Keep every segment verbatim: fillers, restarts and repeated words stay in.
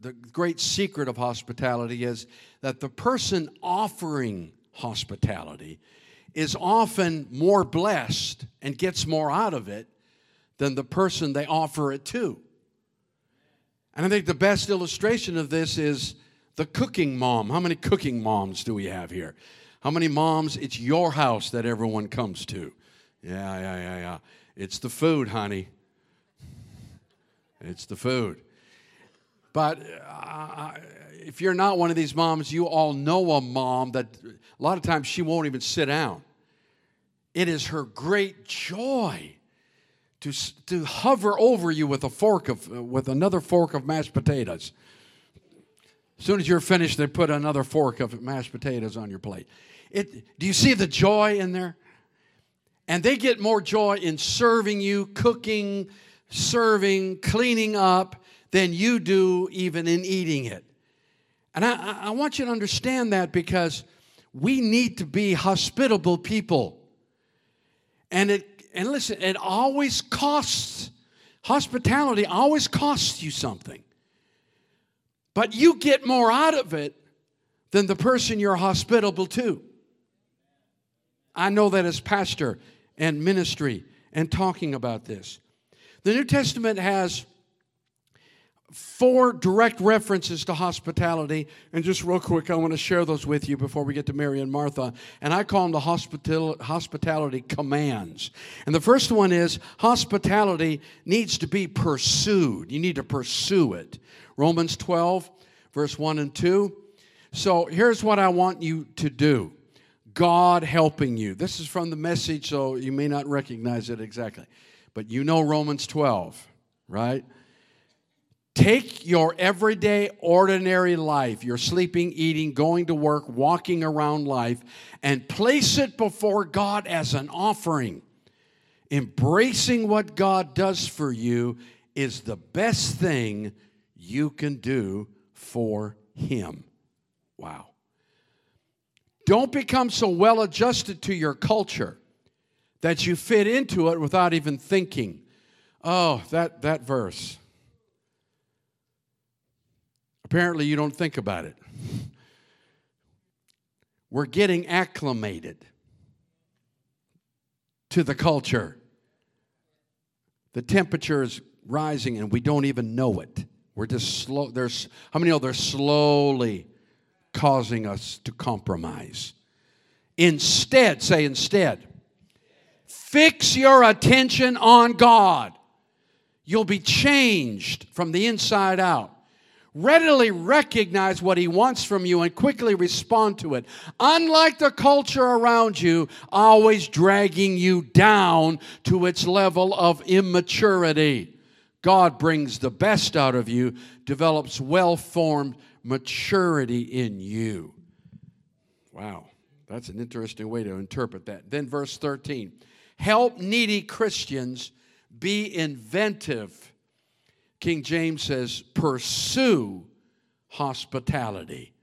the great secret of hospitality is that the person offering hospitality is often more blessed and gets more out of it than the person they offer it to. And I think the best illustration of this is the cooking mom. How many cooking moms do we have here? How many moms, it's your house that everyone comes to? Yeah, yeah, yeah, yeah. It's the food, honey. It's the food. But uh, if you're not one of these moms, you all know a mom that a lot of times she won't even sit down. It is her great joy to to hover over you with a fork of uh, with another fork of mashed potatoes. As soon as you're finished, they put another fork of mashed potatoes on your plate. It, do you see the joy in there? And they get more joy in serving you, cooking, serving, cleaning up, than you do even in eating it. And I, I want you to understand that, because we need to be hospitable people. And it and listen, it always costs. Hospitality always costs you something. But you get more out of it than the person you're hospitable to. I know that as pastor and ministry and talking about this. The New Testament has four direct references to hospitality. And just real quick, I want to share those with you before we get to Mary and Martha. And I call them the hospital- hospitality commands. And the first one is, hospitality needs to be pursued. You need to pursue it. Romans twelve, verse one and two. So here's what I want you to do. God helping you. This is from the Message, so you may not recognize it exactly. But you know Romans twelve, right? Take your everyday, ordinary life, your sleeping, eating, going to work, walking around life, and place it before God as an offering. Embracing what God does for you is the best thing you can do for Him. Wow. Don't become so well adjusted to your culture that you fit into it without even thinking. Oh, that, that verse. Apparently, you don't think about it. We're getting acclimated to the culture. The temperature is rising, and we don't even know it. We're just slow. There's how many know they're slowly causing us to compromise? Instead, say instead, fix your attention on God. You'll be changed from the inside out. Readily recognize what He wants from you and quickly respond to it. Unlike the culture around you, always dragging you down to its level of immaturity. God brings the best out of you, develops well-formed maturity in you. Wow, that's an interesting way to interpret that. Then verse thirteen, help needy Christians be inventive. King James says, pursue hospitality.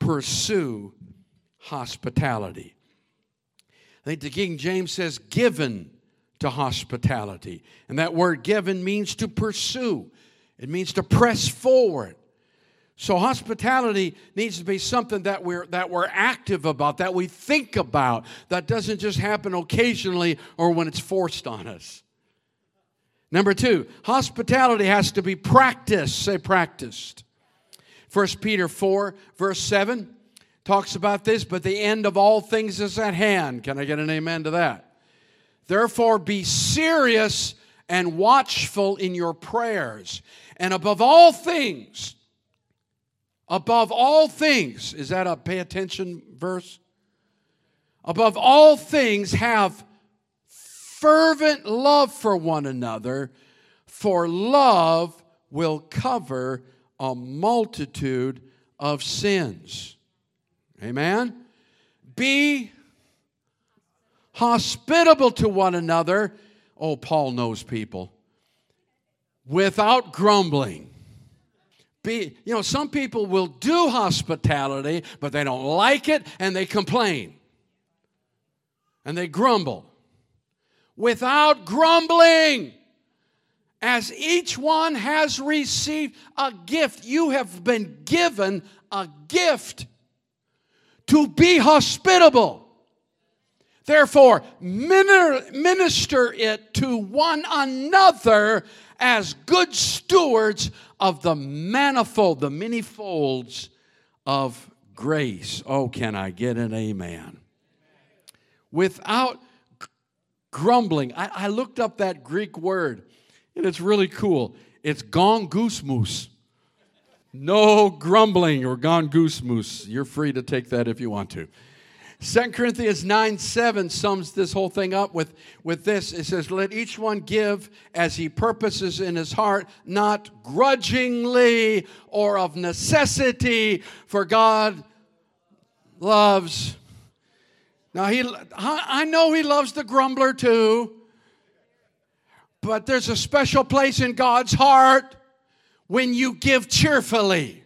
Pursue hospitality. I think the King James says, given to hospitality. And that word given means to pursue. It means to press forward. So hospitality needs to be something that we're, that we're active about, that we think about, that doesn't just happen occasionally or when it's forced on us. Number two, hospitality has to be practiced. Say practiced. First Peter four, verse seven, talks about this, but the end of all things is at hand. Can I get an amen to that? Therefore, be serious and watchful in your prayers. And above all things, above all things, is that a pay attention verse? Above all things, have fervent love for one another, for love will cover a multitude of sins. Amen? Be hospitable to one another. Oh, Paul knows people. Without grumbling. Be, you know, some people will do hospitality, but they don't like it, and they complain. And they grumble. Without grumbling As each one has received a gift, you have been given a gift to be hospitable. Therefore, minister it to one another as good stewards of the manifold, the many folds of grace. Oh, can I get an amen? Without grumbling. I, I looked up that Greek word. And it's really cool. It's gone goose moose. No grumbling or gone goose moose. You're free to take that if you want to. Second Corinthians nine seven sums this whole thing up with, with this. It says, let each one give as he purposes in his heart, not grudgingly or of necessity, for God loves. Now, he, I know he loves the grumbler too. But there's a special place in God's heart when you give cheerfully.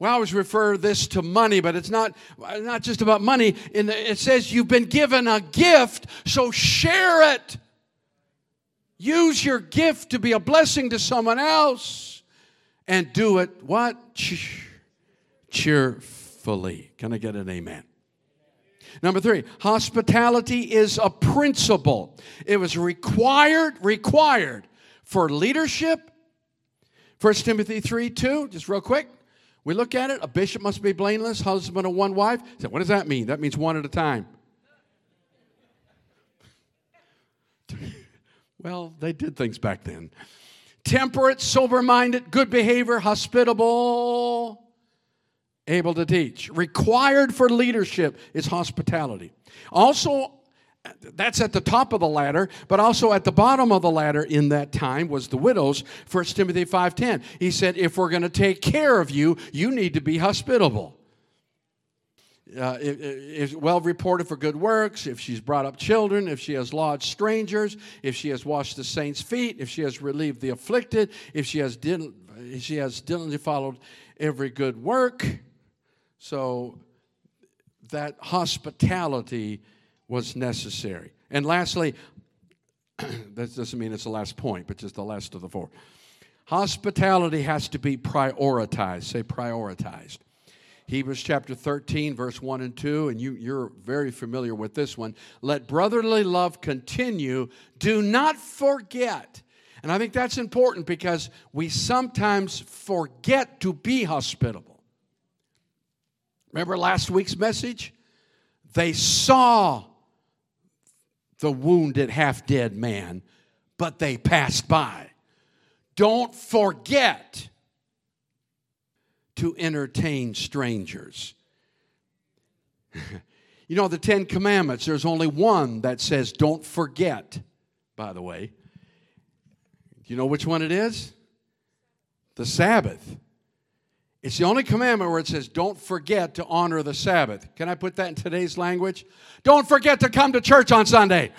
Well, I always refer this to money, but it's not, not just about money. It says you've been given a gift, so share it. Use your gift to be a blessing to someone else. And do it, what? Cheerfully. Can I get an amen? Number three, hospitality is a principle. It was required, required for leadership. First Timothy three two, just real quick. We look at it. A bishop must be blameless, husband of one wife. So what does that mean? That means one at a time. Well, they did things back then. Temperate, sober-minded, good behavior, hospitable. Able to teach. Required for leadership is hospitality. Also, that's at the top of the ladder, but also at the bottom of the ladder in that time was the widows. First Timothy five ten. He said, if we're going to take care of you, you need to be hospitable. Uh, is well reported for good works, if she's brought up children, if she has lodged strangers, if she has washed the saints' feet, if she has relieved the afflicted, if she has, dil- if she has diligently followed every good work. So that hospitality was necessary. And lastly, that doesn't mean it's the last point, but just the last of the four. Hospitality has to be prioritized. Say prioritized. Hebrews chapter thirteen, verse one and two, and you, you're very familiar with this one. Let brotherly love continue. Do not forget. And I think that's important because we sometimes forget to be hospitable. Remember last week's message? They saw the wounded, half-dead man, but they passed by. Don't forget to entertain strangers. You know, the Ten Commandments, there's only one that says don't forget, by the way. You know which one it is? The Sabbath. It's the only commandment where it says, don't forget to honor the Sabbath. Can I put that in today's language? Don't forget to come to church on Sunday.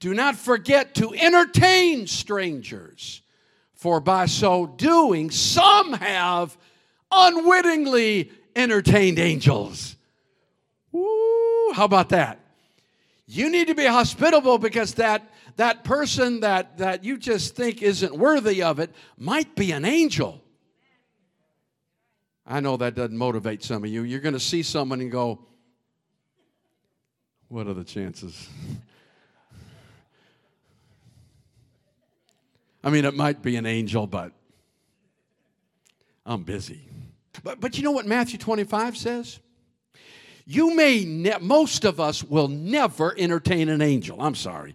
Do not forget to entertain strangers, for by so doing, some have unwittingly entertained angels. Woo, how about that? You need to be hospitable because that, that person that, that you just think isn't worthy of it might be an angel. I know that doesn't motivate some of you. You're going to see someone and go, what are the chances? I mean, it might be an angel, but I'm busy. But, but you know what Matthew twenty-five says? You may, ne- most of us will never entertain an angel. I'm sorry.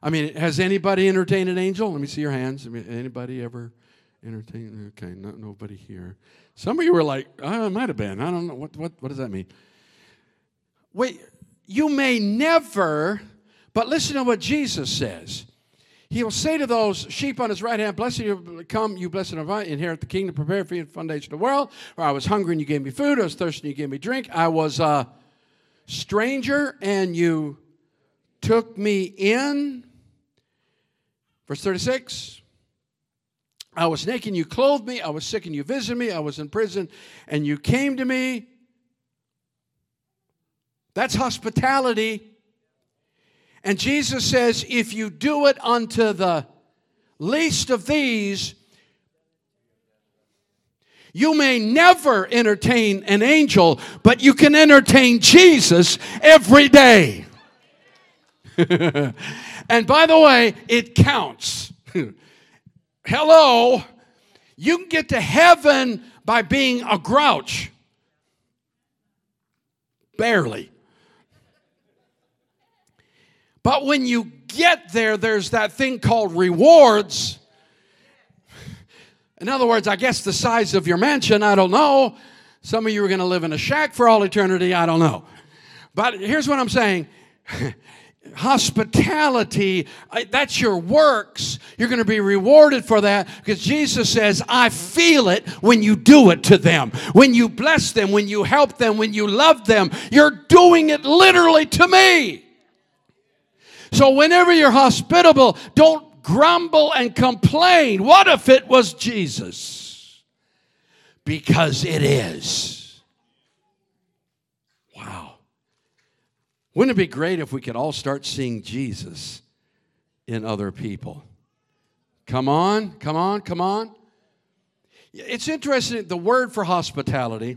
I mean, has anybody entertained an angel? Let me see your hands. I mean, anybody ever entertained? Okay, not nobody here. Some of you were like, oh, it might have been. I don't know. What, what, what does that mean? Wait, you may never, but listen to what Jesus says. He will say to those sheep on his right hand, blessed you come, you blessed and inherit the kingdom, prepared for you in the foundation of the world. For I was hungry and you gave me food. I was thirsty and you gave me drink. I was a stranger and you took me in. Verse thirty-six. I was naked and you clothed me. I was sick and you visited me. I was in prison and you came to me. That's hospitality. And Jesus says, if you do it unto the least of these, you may never entertain an angel, but you can entertain Jesus every day. And by the way, it counts. Hello, you can get to heaven by being a grouch. Barely. But when you get there, there's that thing called rewards. In other words, I guess the size of your mansion, I don't know. Some of you are going to live in a shack for all eternity, I don't know. But here's what I'm saying. Hospitality, that's your works. You're going to be rewarded for that because Jesus says, I feel it when you do it to them. When you bless them, when you help them, when you love them, you're doing it literally to me. So whenever you're hospitable, don't grumble and complain. What if it was Jesus? Because it is. Wow. Wouldn't it be great if we could all start seeing Jesus in other people? Come on, come on, come on. It's interesting, the word for hospitality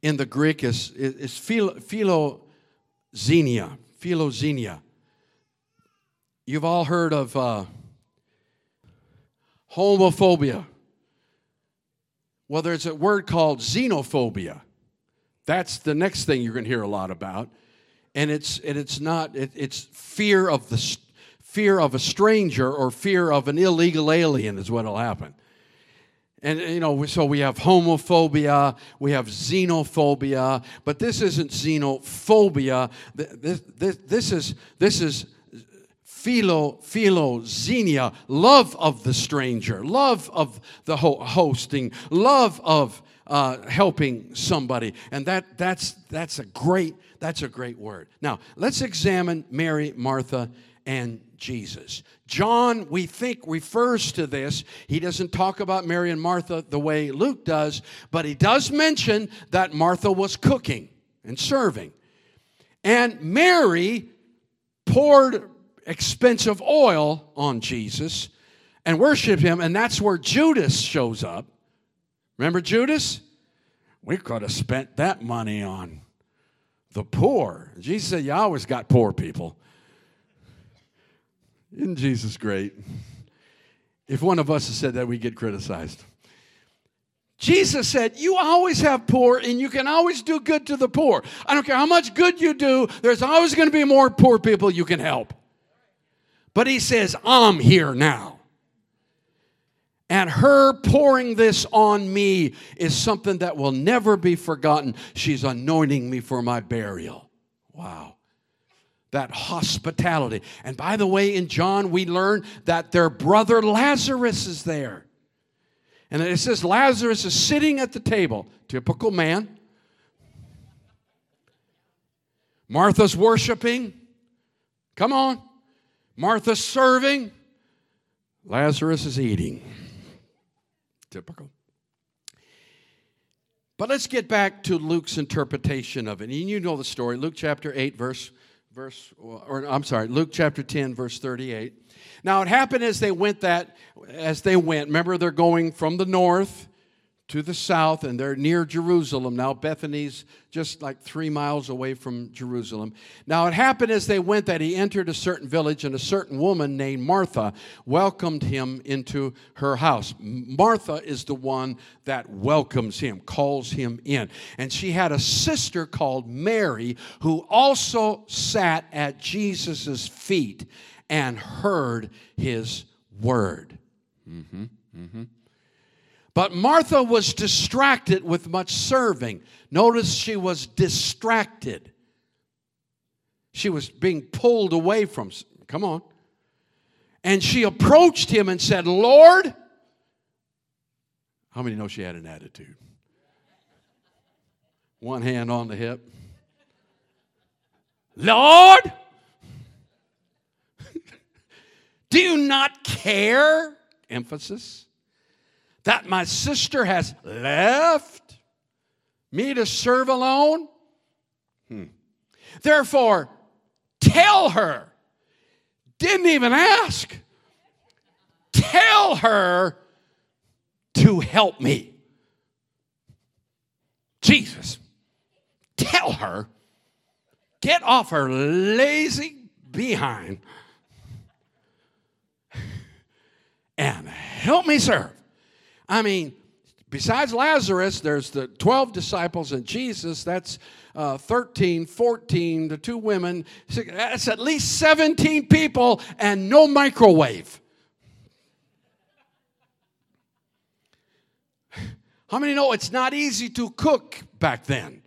in the Greek is, is philoxenia. Philoxenia. You've all heard of uh, homophobia. Well, there's a word called xenophobia. That's the next thing you're going to hear a lot about, and it's and it's not it, it's fear of the fear of a stranger or fear of an illegal alien is what'll happen, and you know so we have homophobia, we have xenophobia, but this isn't xenophobia. This this this is this is philo philoxenia, love of the stranger, love of the hosting, love of. Uh, helping somebody, and that that's that's a great that's a great word. Now let's examine Mary, Martha, and Jesus. John, we think, refers to this. He doesn't talk about Mary and Martha the way Luke does, but he does mention that Martha was cooking and serving, and Mary poured expensive oil on Jesus and worshiped him, and that's where Judas shows up. Remember Judas? We could have spent that money on the poor. Jesus said, you always got poor people. Isn't Jesus great? If one of us has said that, we get criticized. Jesus said, you always have poor, and you can always do good to the poor. I don't care how much good you do, there's always going to be more poor people you can help. But he says, I'm here now. And her pouring this on me is something that will never be forgotten. She's anointing me for my burial. Wow. That hospitality. And by the way, in John, we learn that their brother Lazarus is there. And it says Lazarus is sitting at the table. Typical man. Martha's worshiping. Come on. Martha's serving. Lazarus is eating. Typical. But let's get back to Luke's interpretation of it. And you know the story. Luke chapter eight, verse, verse, or I'm sorry, Luke chapter ten, verse thirty-eight. Now it happened as they went that, as they went. Remember, they're going from the north to the south, and they're near Jerusalem. Now Bethany's just like three miles away from Jerusalem. Now it happened as they went that he entered a certain village, and a certain woman named Martha welcomed him into her house. Martha is the one that welcomes him, calls him in. And she had a sister called Mary who also sat at Jesus' feet and heard his word. Mm-hmm, mm-hmm. But Martha was distracted with much serving. Notice she was distracted. She was being pulled away from, come on. And she approached him and said, Lord, how many know she had an attitude? One hand on the hip. Lord, do you not care? Emphasis. That my sister has left me to serve alone? Hmm. Therefore, Tell her. Didn't even ask. Tell her to help me. Jesus, tell her. Get off her lazy behind and help me serve. I mean, besides Lazarus, there's the twelve disciples and Jesus. That's uh, thirteen, fourteen, the two women. That's at least seventeen people and no microwave. How many know it's not easy to cook back then?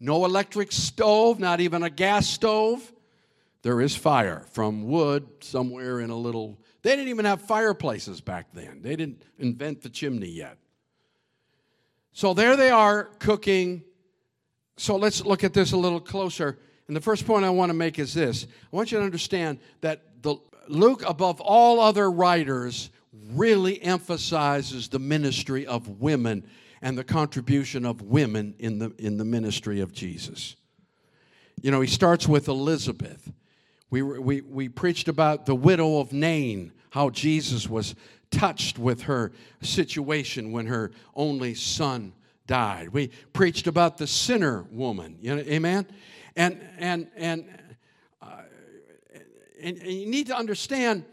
No electric stove, not even a gas stove. There is fire from wood somewhere in a little... They didn't even have fireplaces back then. They didn't invent the chimney yet. So there they are cooking. So let's look at this a little closer. And the first point I want to make is this. I want you to understand that the Luke, above all other writers, really emphasizes the ministry of women and the contribution of women in the, in the ministry of Jesus. You know, he starts with Elizabeth. We, we, we preached about the widow of Nain, how Jesus was touched with her situation when her only son died. We preached about the sinner woman, you know, amen? And, and, and, uh, and, and you need to understand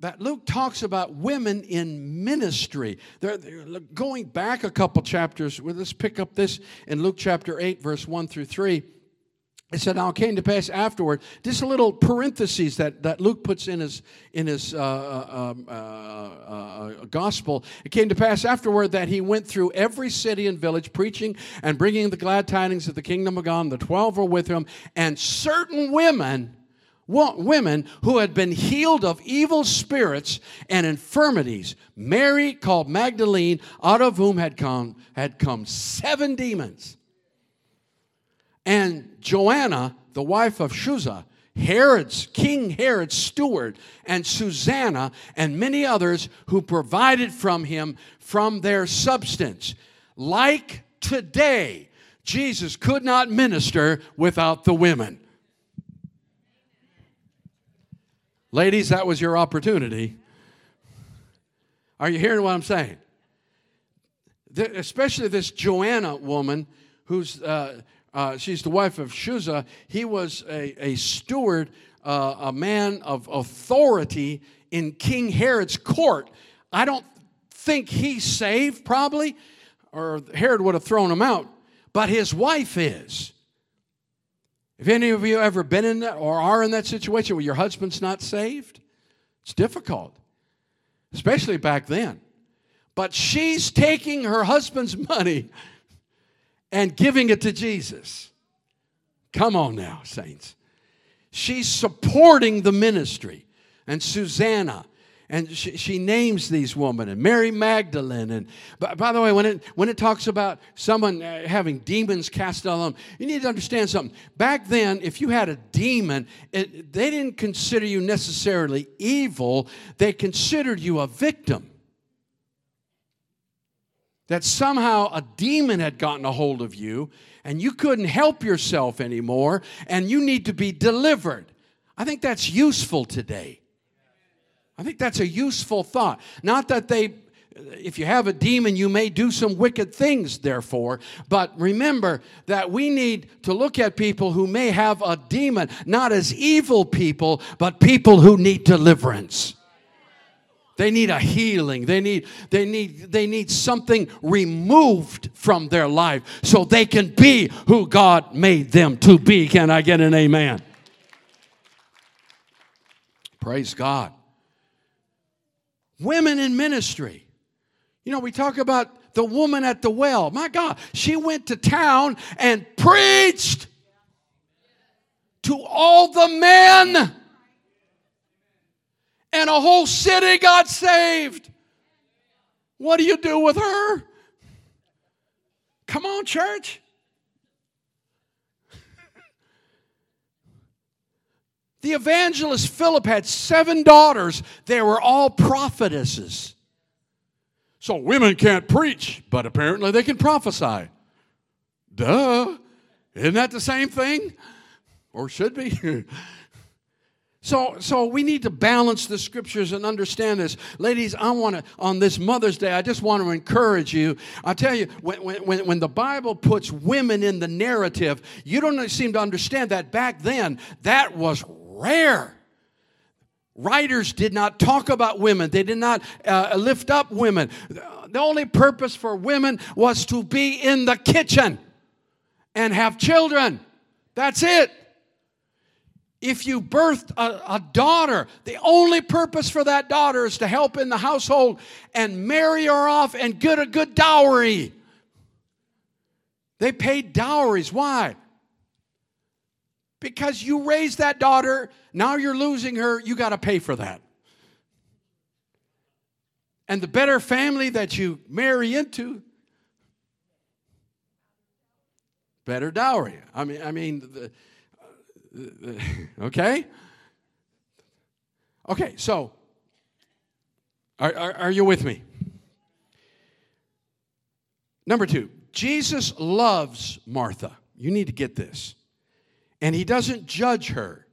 that Luke talks about women in ministry. They're, they're going back a couple chapters. Well, let's pick up this in Luke chapter eight, verse one through three. It said, now it came to pass afterward. This little parentheses that, that Luke puts in his, in his uh, uh, uh, uh, gospel. It came to pass afterward that he went through every city and village, preaching and bringing the glad tidings of the kingdom of God. The twelve were with him, and certain women... women who had been healed of evil spirits and infirmities, Mary called Magdalene, out of whom had come had come seven demons, and Joanna, the wife of Chuza, Herod's King Herod's steward, and Susanna, and many others who provided from him from their substance. Like today, Jesus could not minister without the women. Ladies, that was your opportunity. Are you hearing what I'm saying? The, especially this Joanna woman, who's uh, uh, she's the wife of Chuza. He was a, a steward, uh, a man of authority in King Herod's court. I don't think he's saved, probably, or Herod would have thrown him out. But his wife is. Have any of you ever been in that or are in that situation where your husband's not saved? It's difficult, especially back then. But she's taking her husband's money and giving it to Jesus. Come on now, saints. She's supporting the ministry. And Susanna, and she, she names these women, and Mary Magdalene. And by, by the way, when it when it talks about someone having demons cast out of them, you need to understand something. Back then, if you had a demon, it, they didn't consider you necessarily evil. They considered you a victim. That somehow a demon had gotten a hold of you, and you couldn't help yourself anymore, and you need to be delivered. I think that's useful today. I think that's a useful thought. Not that they, if you have a demon, you may do some wicked things, therefore. But remember that we need to look at people who may have a demon, not as evil people, but people who need deliverance. They need a healing. They need, they need, they need something removed from their life so they can be who God made them to be. Can I get an amen? Praise God. Women in ministry. You know, we talk about the woman at the well. My God, she went to town and preached to all the men. And a whole city got saved. What do you do with her? Come on, church. The evangelist Philip had seven daughters. They were all prophetesses. So women can't preach, but apparently they can prophesy. Duh. Isn't that the same thing? or should be. So, so we need to balance the Scriptures and understand this. Ladies, I want to, on this Mother's Day, I just want to encourage you. I tell you, when, when, when the Bible puts women in the narrative, you don't seem to understand that back then, that was rare. Writers did not talk about women. They did not uh, lift up women. The only purpose for women was to be in the kitchen and have children. That's it. If you birthed a, a daughter, the only purpose for that daughter is to help in the household and marry her off and get a good dowry. They paid dowries. Why? Because you raised that daughter, now you're losing her, you got to pay for that. And the better family that you marry into, better dowry. I mean, I mean... The, Okay? Okay, so, are, are, are you with me? Number two, Jesus loves Martha. You need to get this. And he doesn't judge her.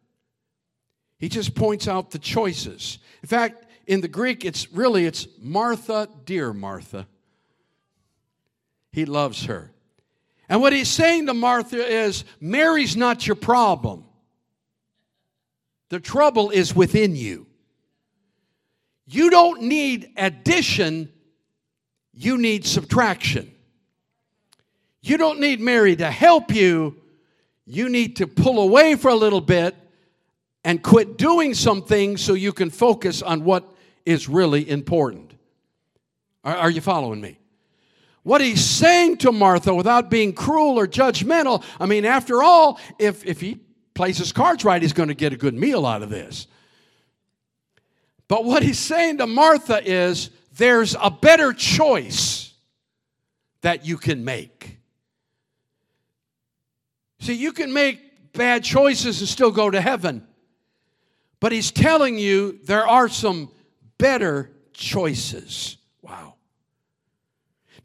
He just points out the choices. In fact, in the Greek, it's really, it's Martha, dear Martha. He loves her. And what he's saying to Martha is, Mary's not your problem. The trouble is within you. You don't need addition, you need subtraction. You don't need Mary to help you, you need to pull away for a little bit and quit doing some things so you can focus on what is really important. Are, are you following me? What he's saying to Martha without being cruel or judgmental, I mean, after all, if, if he plays his cards right, he's going to get a good meal out of this. But what he's saying to Martha is, there's a better choice that you can make. See, you can make bad choices and still go to heaven. But he's telling you there are some better choices. Wow.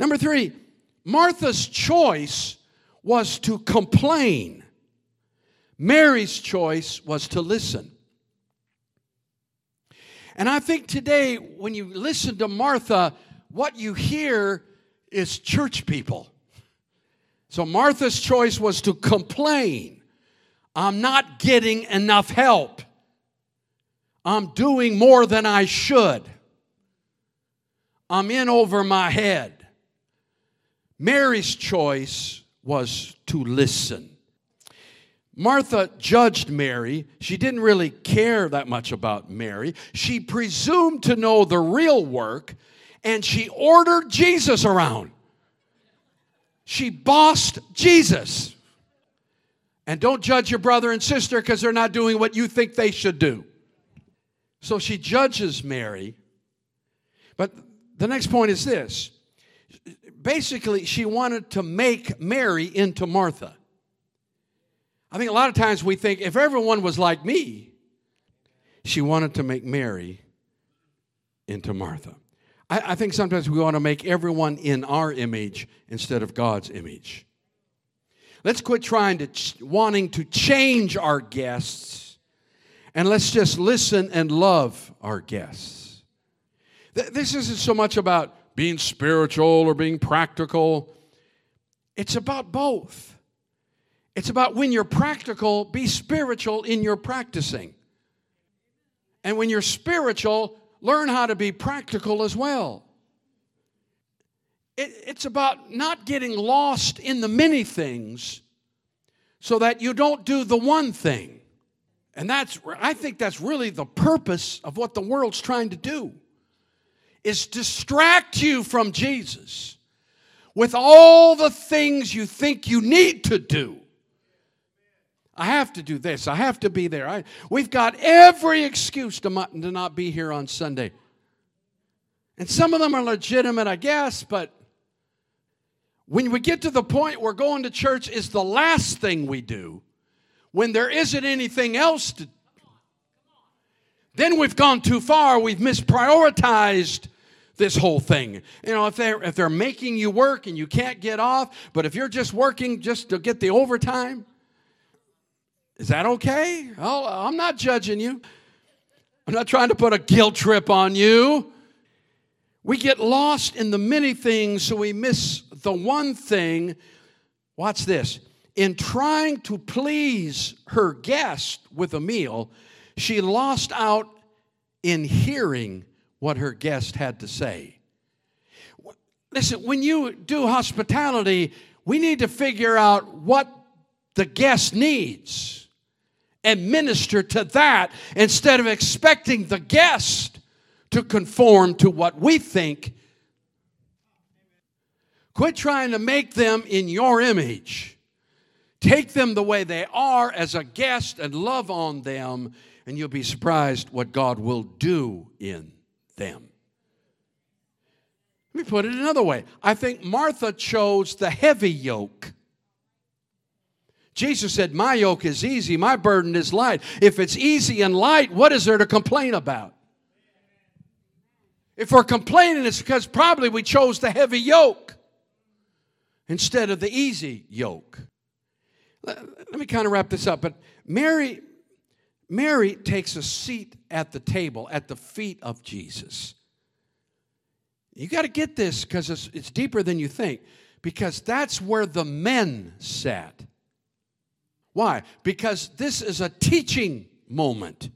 Number three, Martha's choice was to complain. Mary's choice was to listen. And I think today, when you listen to Martha, what you hear is church people. So Martha's choice was to complain. I'm not getting enough help. I'm doing more than I should. I'm in over my head. Mary's choice was to listen. Martha judged Mary. She didn't really care that much about Mary. She presumed to know the real work, and she ordered Jesus around. She bossed Jesus. And don't judge your brother and sister because they're not doing what you think they should do. So she judges Mary. But the next point is this. Basically, she wanted to make Mary into Martha. I think a lot of times we think, if everyone was like me, she wanted to make Mary into Martha. I, I think sometimes we want to make everyone in our image instead of God's image. Let's quit trying to, ch- wanting to change our guests, and let's just listen and love our guests. Th- this isn't so much about being spiritual or being practical. It's about both. It's about when you're practical, be spiritual in your practicing. And when you're spiritual, learn how to be practical as well. It, it's about not getting lost in the many things so that you don't do the one thing. And that's, I think that's really the purpose of what the world's trying to do. Is distract you from Jesus with all the things you think you need to do. I have to do this. I have to be there. I, we've got every excuse to, to not be here on Sunday. And some of them are legitimate, I guess, but when we get to the point where going to church is the last thing we do, when there isn't anything else to do, then we've gone too far. We've misprioritized this whole thing. You know, if they're, if they're making you work and you can't get off, but if you're just working just to get the overtime, Is that okay? I'll, I'm not judging you. I'm not trying to put a guilt trip on you. We get lost in the many things, so we miss the one thing. Watch this. In trying to please her guest with a meal, she lost out in hearing what her guest had to say. Listen, when you do hospitality, we need to figure out what the guest needs and minister to that instead of expecting the guest to conform to what we think. Quit trying to make them in your image. Take them the way they are as a guest and love on them, and you'll be surprised what God will do in them. Let me put it another way. I think Martha chose the heavy yoke. Jesus said, my yoke is easy, my burden is light. If it's easy and light, what is there to complain about? If we're complaining, it's because probably we chose the heavy yoke instead of the easy yoke. Let me kind of wrap this up. But Mary, Mary takes a seat at the table, at the feet of Jesus. You got to get this because it's, it's deeper than you think. Because that's where the men sat. Why? Because this is a teaching moment.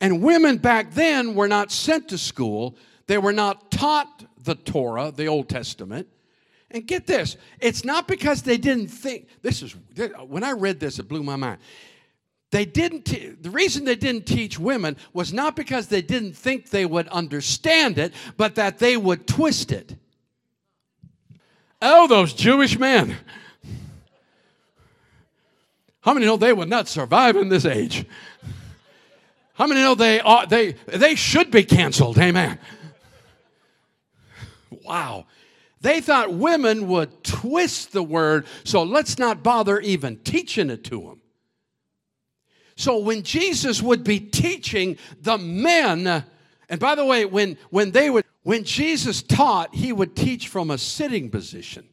And women back then were not sent to school. They were not taught the Torah, the Old Testament. And get this, it's not because they didn't think. This is, when I read this, it blew my mind. They didn't, te- the reason they didn't teach women was not because they didn't think they would understand it, but that they would twist it. Oh, those Jewish men. How many know they would not survive in this age? How many know they are, they they should be canceled? Amen. Wow. They thought women would twist the word, so let's not bother even teaching it to them. So when Jesus would be teaching the men, and by the way, when when they would when Jesus taught, he would teach from a sitting position.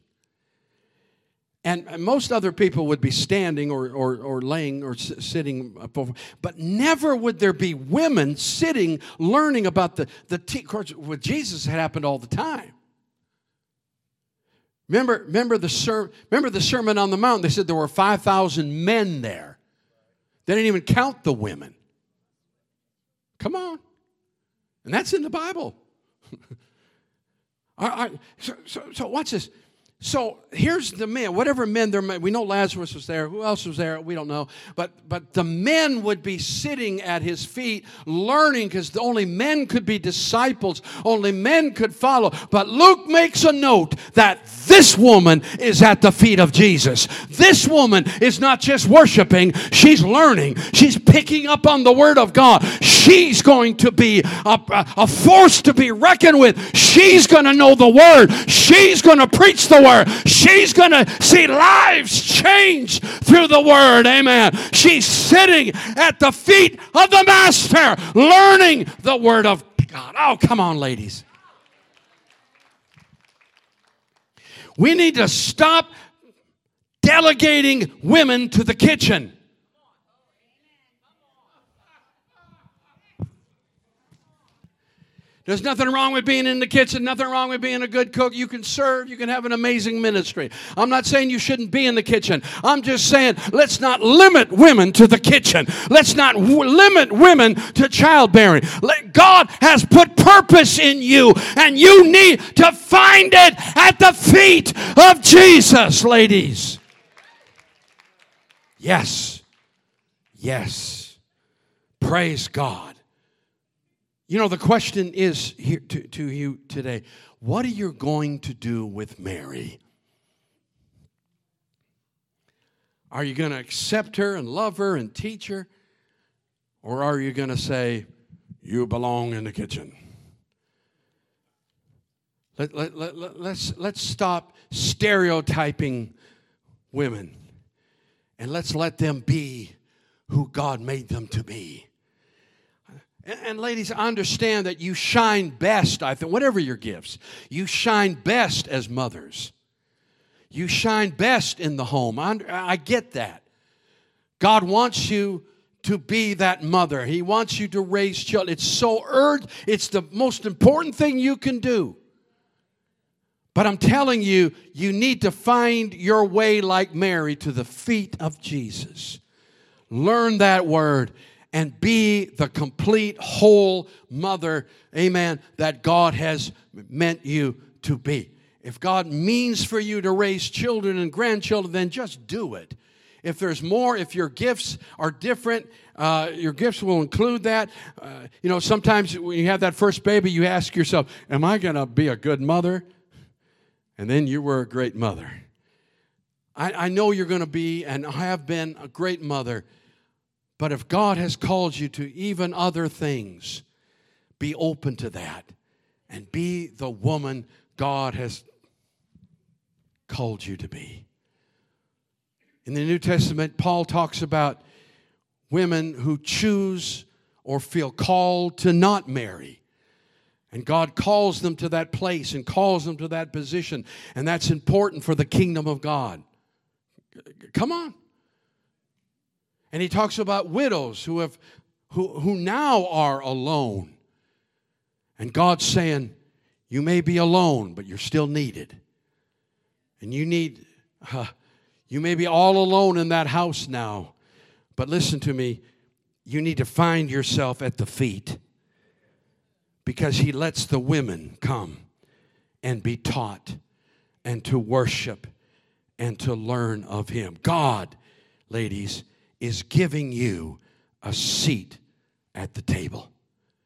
And most other people would be standing or, or, or laying or s- sitting. But never would there be women sitting, learning about the, the te- of course, with Jesus, it happened all the time. Remember, remember, the ser- remember the Sermon on the Mount? They said there were five thousand men there. They didn't even count the women. Come on. And that's in the Bible. all right, so, so, so watch this. So here's the men, whatever men there may, we know Lazarus was there, who else was there, we don't know. But but the men would be sitting at his feet learning because only men could be disciples, only men could follow. But Luke makes a note that this woman is at the feet of Jesus. This woman is not just worshiping, she's learning, she's picking up on the Word of God. She's going to be a, a force to be reckoned with. She's going to know the Word. She's going to preach the Word. She's going to see lives changed through the Word. Amen. She's sitting at the feet of the Master, learning the Word of God. Oh, come on, ladies. We need to stop delegating women to the kitchen. There's nothing wrong with being in the kitchen, nothing wrong with being a good cook. You can serve, you can have an amazing ministry. I'm not saying you shouldn't be in the kitchen. I'm just saying let's not limit women to the kitchen. Let's not w- limit women to childbearing. Let, God has put purpose in you, and you need to find it at the feet of Jesus, ladies. Yes. Yes. Praise God. You know, the question is here to, to you today, what are you going to do with Mary? Are you going to accept her and love her and teach her? Or are you going to say, you belong in the kitchen? Let, let, let, let, let's, let's stop stereotyping women. And let's let them be who God made them to be. And ladies, I understand that you shine best, I think, whatever your gifts, you shine best as mothers. You shine best in the home. I, I get that. God wants you to be that mother. He wants you to raise children. It's so urgent. It's the most important thing you can do. But I'm telling you, you need to find your way like Mary to the feet of Jesus. Learn that word and be the complete, whole mother, amen, that God has meant you to be. If God means for you to raise children and grandchildren, then just do it. If there's more, if your gifts are different, uh, your gifts will include that. Uh, you know, sometimes when you have that first baby, you ask yourself, am I going to be a good mother? And then you were a great mother. I, I know you're going to be and have been a great mother. But if God has called you to even other things, be open to that and be the woman God has called you to be. In the New Testament, Paul talks about women who choose or feel called to not marry. And God calls them to that place and calls them to that position. And that's important for the kingdom of God. Come on. And he talks about widows who have, who, who now are alone. And God's saying, you may be alone, but you're still needed. And you need, uh, you may be all alone in that house now. But listen to me, you need to find yourself at the feet, because he lets the women come and be taught and to worship and to learn of him. God, ladies, is giving you a seat at the table.